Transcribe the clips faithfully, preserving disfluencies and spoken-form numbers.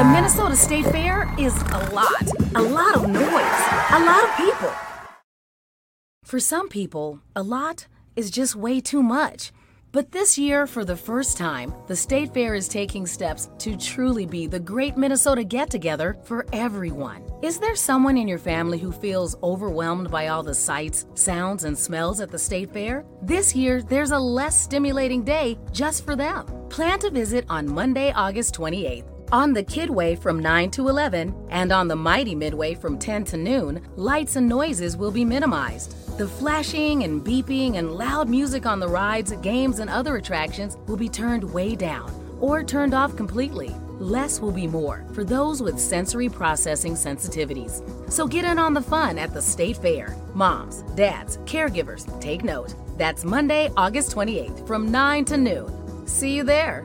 The Minnesota State Fair is a lot. A lot of noise. A lot of people. For some people, a lot is just way too much. But this year, for the first time, the State Fair is taking steps to truly be the great Minnesota get-together for everyone. Is there someone in your family who feels overwhelmed by all the sights, sounds, and smells at the State Fair? This year, there's a less stimulating day just for them. Plan to visit on Monday, August twenty-eighth. On the Kidway from nine to eleven and on the Mighty Midway from ten to noon, lights and noises will be minimized. The flashing and beeping and loud music on the rides, games, and other attractions will be turned way down or turned off completely. Less will be more for those with sensory processing sensitivities. So get in on the fun at the State Fair. Moms, dads, caregivers, take note. That's Monday, August twenty-eighth from nine to noon. See you there.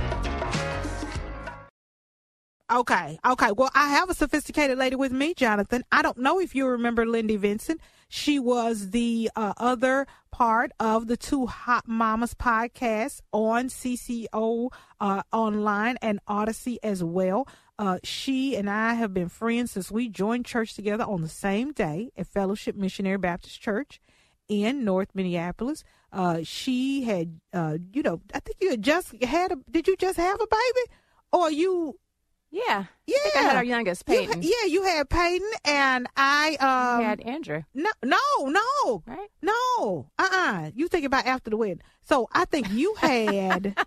Okay, okay. Well, I have a sophisticated lady with me, Jonathan. I don't know if you remember Lindy Vincent. She was the uh, other part of the Two Hot Mamas podcast on C C O uh, online and Odyssey as well. Uh, she and I have been friends since we joined church together on the same day at Fellowship Missionary Baptist Church in North Minneapolis. Uh, she had, uh, you know, I think you had just had a, did you just have a baby? Or you... Yeah. Yeah. I think I had our youngest, Peyton. You, yeah, you had Peyton, and I... Um, you had Andrew. No, no, no. Right? No. Uh-uh. You think about after the wedding. So I think you had...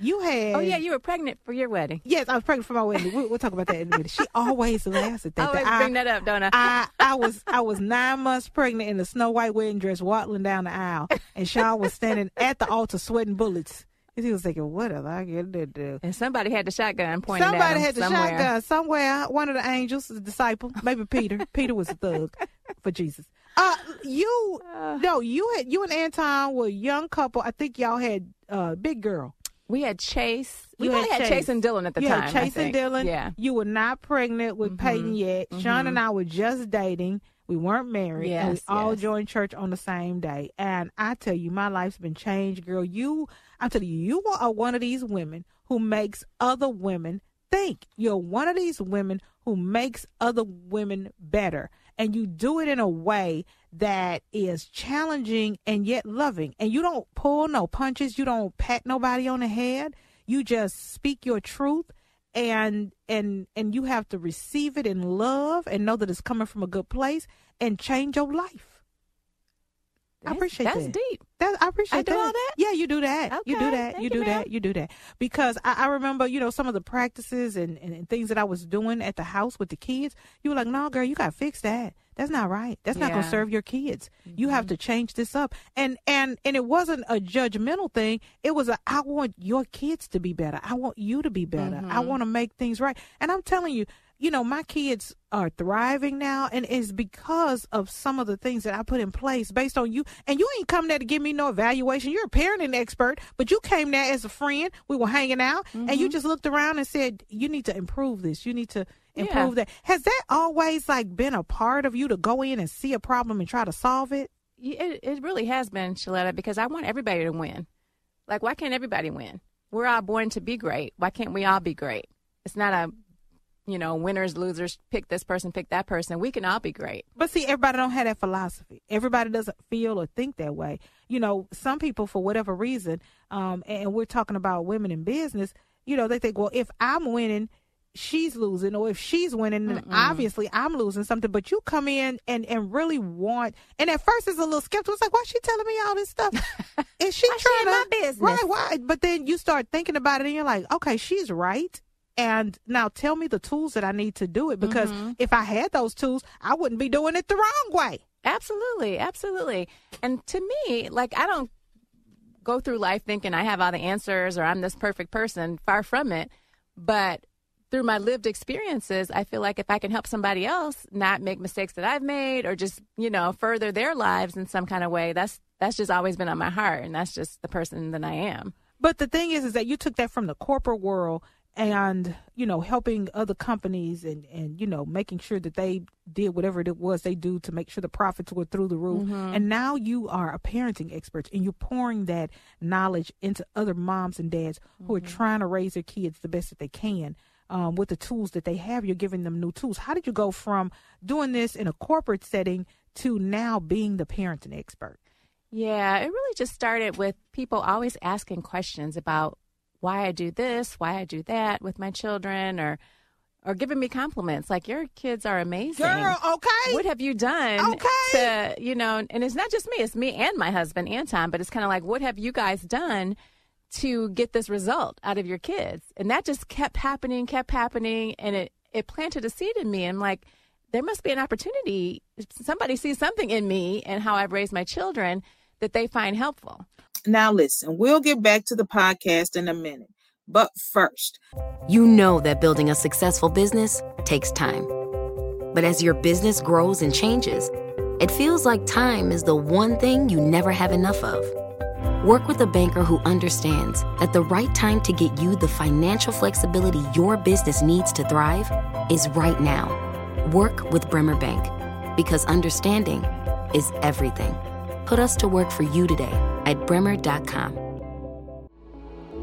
you had... Oh, yeah, you were pregnant for your wedding. Yes, I was pregnant for my wedding. We'll, we'll talk about that in a minute. She always laughs at that. I always I, bring that up, don't I? I, I, was, I was nine months pregnant in a Snow White wedding dress, waddling down the aisle, and Sean was standing at the altar sweating bullets. He was thinking, what am I going to do? And somebody had the shotgun pointed somebody at Somebody had the somewhere. shotgun somewhere. One of the angels, the disciple, maybe Peter. Peter was a thug for Jesus. Uh, you, uh, no, you had you and Anton were a young couple. I think y'all had a uh, big girl. We had Chase. We had, had Chase. Chase and Dylan at the you time. Had Chase I think. and Dylan. Yeah. You were not pregnant with mm-hmm. Peyton yet. Mm-hmm. Sean and I were just dating. We weren't married, yes, and we yes. all joined church on the same day. And I tell you, my life's been changed, girl. You, I'm telling you, you are one of these women who makes other women think. You're one of these women who makes other women better. And you do it in a way that is challenging and yet loving. And you don't pull no punches. You don't pat nobody on the head. You just speak your truth. And and and you have to receive it in love and know that it's coming from a good place and change your life. That's, I appreciate that's that. That's deep. That, I appreciate I do that. All that. Yeah, you do that. Okay, you do that. You do you, that. You do that. Because I, I remember, you know, some of the practices and, and, and things that I was doing at the house with the kids. You were like, no, girl, you got to fix that. That's not right. That's yeah. not going to serve your kids. Mm-hmm. You have to change this up. And, and and it wasn't a judgmental thing. It was a, I want your kids to be better. I want you to be better. Mm-hmm. I want to make things right. And I'm telling you, you know, my kids are thriving now, and it's because of some of the things that I put in place based on you. And you ain't come there to give me no evaluation. You're a parenting expert, but you came there as a friend. We were hanging out, mm-hmm. and you just looked around and said, you need to improve this. You need to improve yeah. that. Has that always, like, been a part of you to go in and see a problem and try to solve it? It, it really has been, Sheletta, because I want everybody to win. Like, why can't everybody win? We're all born to be great. Why can't we all be great? It's not a... you know, winners, losers, pick this person, pick that person. We can all be great. But see, everybody don't have that philosophy. Everybody doesn't feel or think that way. You know, some people, for whatever reason, um, and we're talking about women in business, you know, they think, well, if I'm winning, she's losing, or if she's winning, then Mm-mm. obviously I'm losing something. But you come in and, and really want, and at first it's a little skeptical. It's like, why is she telling me all this stuff? Is she why trying she in to, my business? Right, why? But then you start thinking about it and you're like, okay, she's right. And now tell me the tools that I need to do it, because mm-hmm. if I had those tools, I wouldn't be doing it the wrong way. Absolutely. Absolutely. And to me, like, I don't go through life thinking I have all the answers or I'm this perfect person. Far from it. But through my lived experiences, I feel like if I can help somebody else not make mistakes that I've made, or just, you know, further their lives in some kind of way, that's that's just always been on my heart. And that's just the person that I am. But the thing is, is that you took that from the corporate world and, you know, helping other companies and, and, you know, making sure that they did whatever it was they do to make sure the profits were through the roof. Mm-hmm. And now you are a parenting expert, and you're pouring that knowledge into other moms and dads mm-hmm. who are trying to raise their kids the best that they can um, with the tools that they have. You're giving them new tools. How did you go from doing this in a corporate setting to now being the parenting expert? Yeah, it really just started with people always asking questions about why I do this, why I do that with my children, or or giving me compliments like, your kids are amazing. Girl, okay. What have you done? Okay. To, you know, and it's not just me, it's me and my husband, Anton, but it's kind of like, what have you guys done to get this result out of your kids? And that just kept happening, kept happening, and it, it planted a seed in me. I'm like, there must be an opportunity. Somebody sees something in me and how I've raised my children that they find helpful. Now listen, we'll get back to the podcast in a minute, but first. You know that building a successful business takes time. But as your business grows and changes, it feels like time is the one thing you never have enough of. Work with a banker who understands that the right time to get you the financial flexibility your business needs to thrive is right now. Work with Bremer Bank, because understanding is everything. Put us to work for you today at bremer dot com.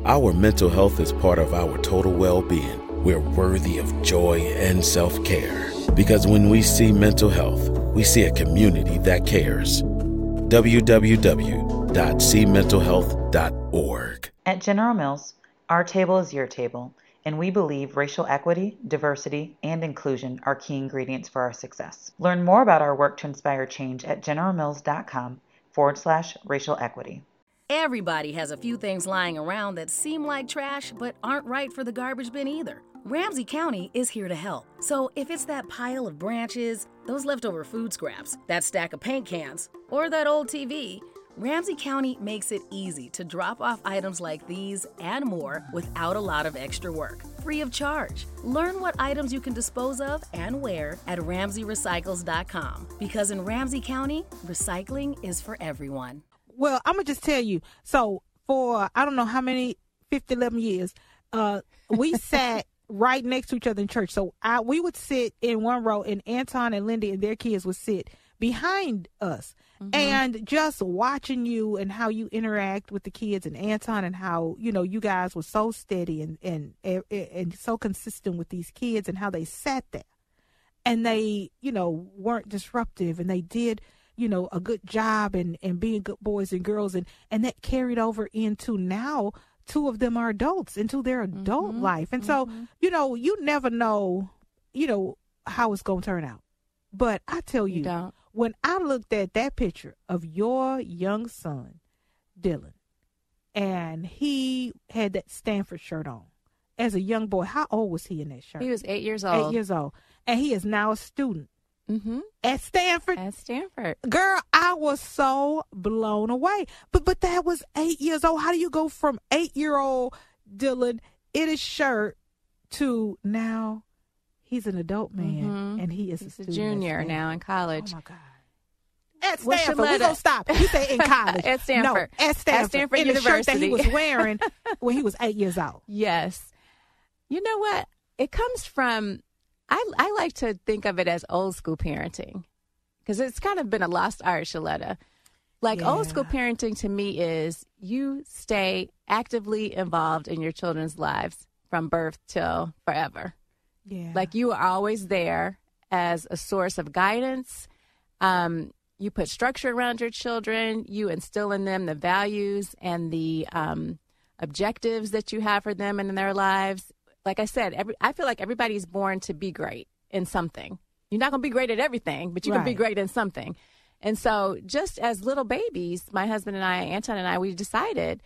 Our mental health is part of our total well-being. We're worthy of joy and self-care, because when we see mental health, we see a community that cares. w w w dot see mental health dot org. At General Mills, our table is your table, and we believe racial equity, diversity, and inclusion are key ingredients for our success. Learn more about our work to inspire change at general mills dot com. forward slash racial equity. Everybody has a few things lying around that seem like trash but aren't right for the garbage bin either. Ramsey County is here to help. So if it's that pile of branches, those leftover food scraps, that stack of paint cans, or that old T V, Ramsey County makes it easy to drop off items like these and more without a lot of extra work, free of charge. Learn what items you can dispose of and where at ramsey recycles dot com, because in Ramsey County, recycling is for everyone. Well, I'm going to just tell you, so for I don't know how many, fifty, eleven years, uh, we sat right next to each other in church. So I we would sit in one row, and Anton and Lindy and their kids would sit behind us. Mm-hmm. And just watching you and how you interact with the kids and Anton, and how, you know, you guys were so steady and and and, and so consistent with these kids, and how they sat there and they, you know, weren't disruptive, and they did, you know, a good job and and being good boys and girls, and and that carried over into now two of them are adults, into their adult mm-hmm. life. And mm-hmm. so, you know, you never know, you know, how it's going to turn out. But I tell you, you don't. When I looked at that picture of your young son Dylan, and he had that Stanford shirt on as a young boy. How old was he in that shirt? He was eight years old. Eight years old. And he is now a student mm-hmm. at Stanford. At Stanford. Girl, I was so blown away. But but that was eight years old. How do you go from eight-year-old Dylan in a shirt to now he's an adult man mm-hmm. and he is he's a student. He's a junior now in college. Oh, my God. At Stanford. Well, we're going to stop. He said in college. At Stanford. No, at Stanford. At Stanford in University. The shirt that he was wearing when he was eight years old. Yes. You know what? It comes from, I, I like to think of it as old school parenting, because it's kind of been a lost art, Sheletta. Like yeah. old school parenting to me is you stay actively involved in your children's lives from birth till forever. Yeah. Like you are always there as a source of guidance. Um, You put structure around your children. You instill in them the values and the um, objectives that you have for them and in their lives. Like I said, every, I feel like everybody's born to be great in something. You're not going to be great at everything, but you right. can be great in something. And so just as little babies, my husband and I, Anton and I, we decided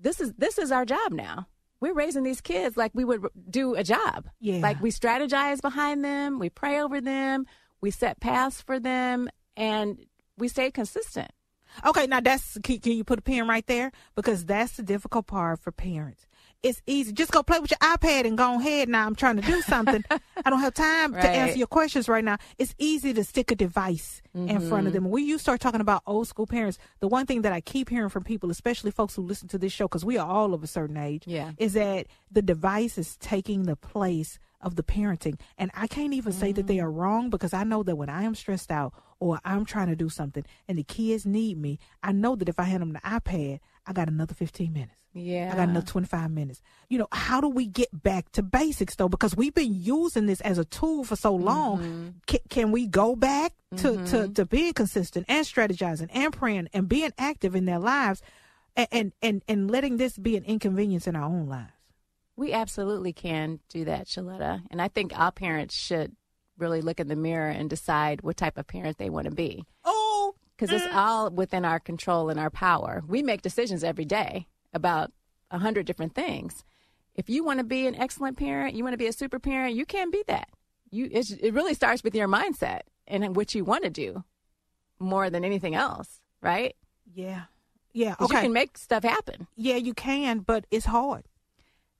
this is this is our job now. We're raising these kids like we would do a job. Yeah. Like we strategize behind them. We pray over them. We set paths for them. And we stay consistent. Okay, now that's, can, can you put a pin right there? Because that's the difficult part for parents. It's easy. Just go play with your iPad and go ahead. Now I'm trying to do something. I don't have time right. to answer your questions right now. It's easy to stick a device mm-hmm. in front of them. When you start talking about old school parents, the one thing that I keep hearing from people, especially folks who listen to this show, because we are all of a certain age, yeah. is that the device is taking the place of the parenting. And I can't even mm-hmm. say that they are wrong, because I know that when I am stressed out or I'm trying to do something and the kids need me, I know that if I hand them the iPad, I got another fifteen minutes. Yeah. I got another twenty-five minutes. You know, how do we get back to basics, though? Because we've been using this as a tool for so long. Mm-hmm. C- can we go back to, mm-hmm. to, to being consistent and strategizing and praying and being active in their lives and, and, and, and letting this be an inconvenience in our own lives? We absolutely can do that, Sheletta. And I think all parents should really look in the mirror and decide what type of parent they want to be. Oh! Because mm. it's all within our control and our power. We make decisions every day about a hundred different things. If you want to be an excellent parent, you want to be a super parent, you can be that. You it's, It really starts with your mindset and what you want to do more than anything else, right? Yeah. Yeah, okay. You can make stuff happen. Yeah, you can, but it's hard.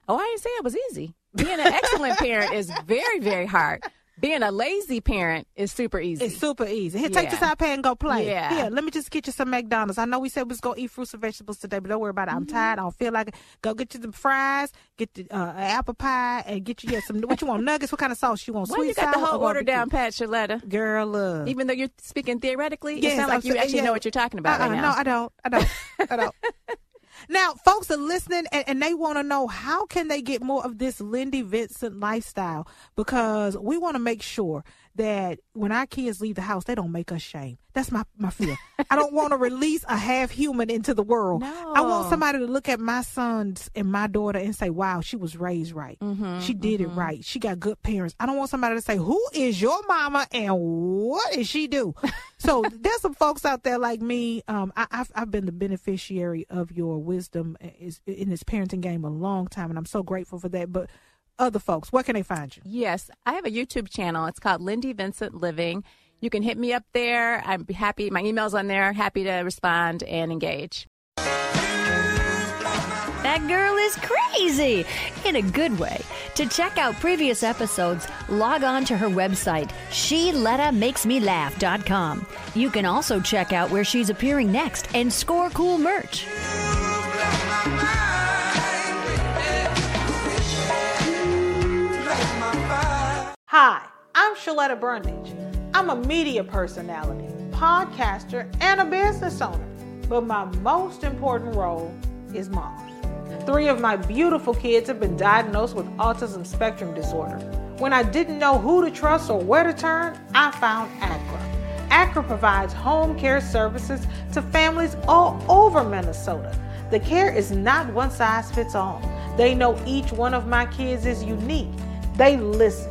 Oh, I didn't say it was easy. Being an excellent parent is very, very hard. Being a lazy parent is super easy. It's super easy. Here, take yeah. this iPad and go play. Yeah. Here, let me just get you some McDonald's. I know we said we was going to eat fruits and vegetables today, but don't worry about it. I'm mm-hmm. tired. I don't feel like it. Go get you the fries, get the uh, apple pie, and get you yeah, some, what you want, nuggets? What kind of sauce you want? Well, sweet you got the whole order down, Pat, Sheletta. Girl, love. Even though you're speaking theoretically, yes, it sounds like you so, actually yeah. know what you're talking about uh-uh, right now. No, I don't. I don't. I don't. Now, folks are listening, and, and they want to know, how can they get more of this Lindy Vincent lifestyle? Because we want to make sure that when our kids leave the house, they don't make us shame. That's my, my fear. I don't want to release a half-human into the world. No. I want somebody to look at my sons and my daughter and say, wow, she was raised right. Mm-hmm, she did mm-hmm. it right. She got good parents. I don't want somebody to say, who is your mama and what did she do? So there's some folks out there like me. Um, I, I've, I've been the beneficiary of your wisdom in this parenting game a long time, and I'm so grateful for that. But other folks, where can they find you? Yes, I have a YouTube channel. It's called Lindy Vincent Living. You can hit me up there. I'm happy. My email's on there. Happy to respond and engage. That girl is crazy in a good way. To check out previous episodes, log on to her website, Sheletta Makes Me Laugh dot com. You can also check out where she's appearing next and score cool merch. Hi, I'm Sheletta Brundage. I'm a media personality, podcaster, and a business owner. But my most important role is mom. Three of my beautiful kids have been diagnosed with autism spectrum disorder. When I didn't know who to trust or where to turn, I found ACRA. ACRA provides home care services to families all over Minnesota. The care is not one size fits all. They know each one of my kids is unique. They listen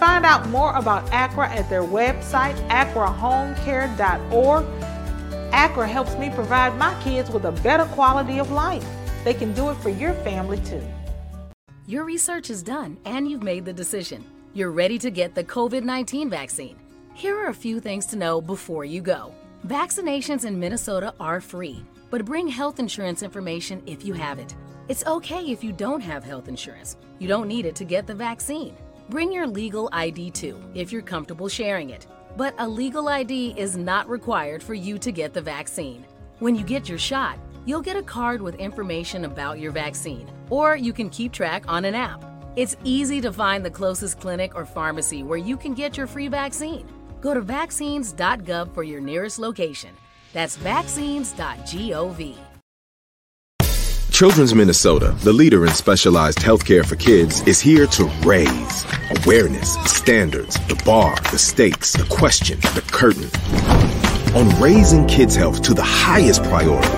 Find out more about ACRA at their website, acra home care dot org. ACRA helps me provide my kids with a better quality of life. They can do it for your family too. Your research is done and you've made the decision. You're ready to get the covid nineteen vaccine. Here are a few things to know before you go. Vaccinations in Minnesota are free, but bring health insurance information if you have it. It's okay if you don't have health insurance. You don't need it to get the vaccine. Bring your legal I D too, if you're comfortable sharing it. But a legal I D is not required for you to get the vaccine. When you get your shot, you'll get a card with information about your vaccine, or you can keep track on an app. It's easy to find the closest clinic or pharmacy where you can get your free vaccine. Go to vaccines dot gov for your nearest location. That's vaccines dot gov. Children's Minnesota, the leader in specialized healthcare for kids, is here to raise awareness, standards, the bar, the stakes, the question, the curtain. On raising kids' health to the highest priority,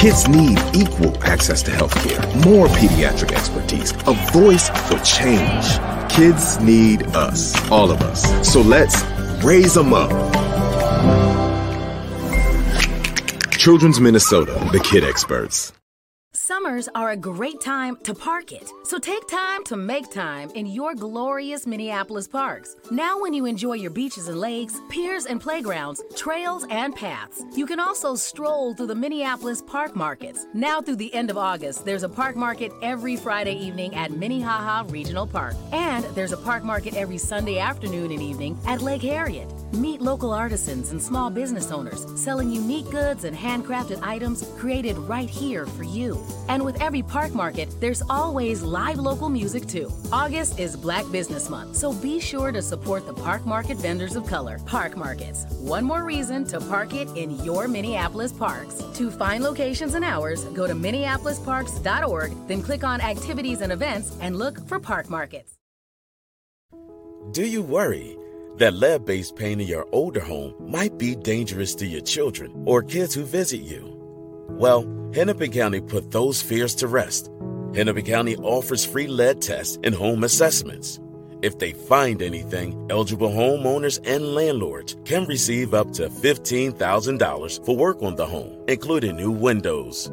kids need equal access to healthcare, more pediatric expertise, a voice for change. Kids need us, all of us. So let's raise them up. Children's Minnesota, the kid experts. Summers are a great time to park it. So take time to make time in your glorious Minneapolis parks. Now when you enjoy your beaches and lakes, piers and playgrounds, trails and paths, you can also stroll through the Minneapolis park markets. Now through the end of August, there's a park market every Friday evening at Minnehaha Regional Park. And there's a park market every Sunday afternoon and evening at Lake Harriet. Meet local artisans and small business owners selling unique goods and handcrafted items created right here for you. And with every park market, there's always live local music too. August is Black Business Month, so be sure to support the park market vendors of color. Park markets, one more reason to park it in your Minneapolis parks. To find locations and hours, go to minneapolis parks dot org, then click on activities and events and look for park markets. Do you worry that lead-based paint in your older home might be dangerous to your children or kids who visit you? Well, Hennepin County put those fears to rest. Hennepin County offers free lead tests and home assessments. If they find anything, eligible homeowners and landlords can receive up to fifteen thousand dollars for work on the home, including new windows.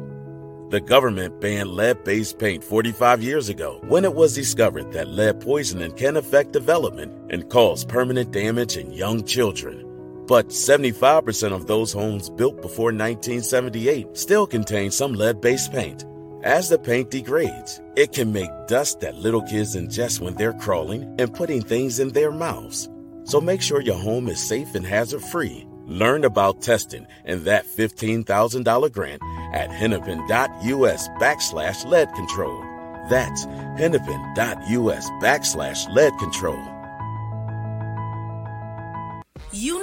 The government banned lead-based paint forty-five years ago when it was discovered that lead poisoning can affect development and cause permanent damage in young children. But seventy-five percent of those homes built before nineteen seventy-eight still contain some lead-based paint. As the paint degrades, it can make dust that little kids ingest when they're crawling and putting things in their mouths. So make sure your home is safe and hazard-free. Learn about testing and that fifteen thousand dollars grant at hennepin.us backslash lead control. That's hennepin.us backslash lead control. You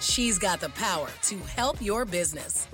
She's got the power to help your business.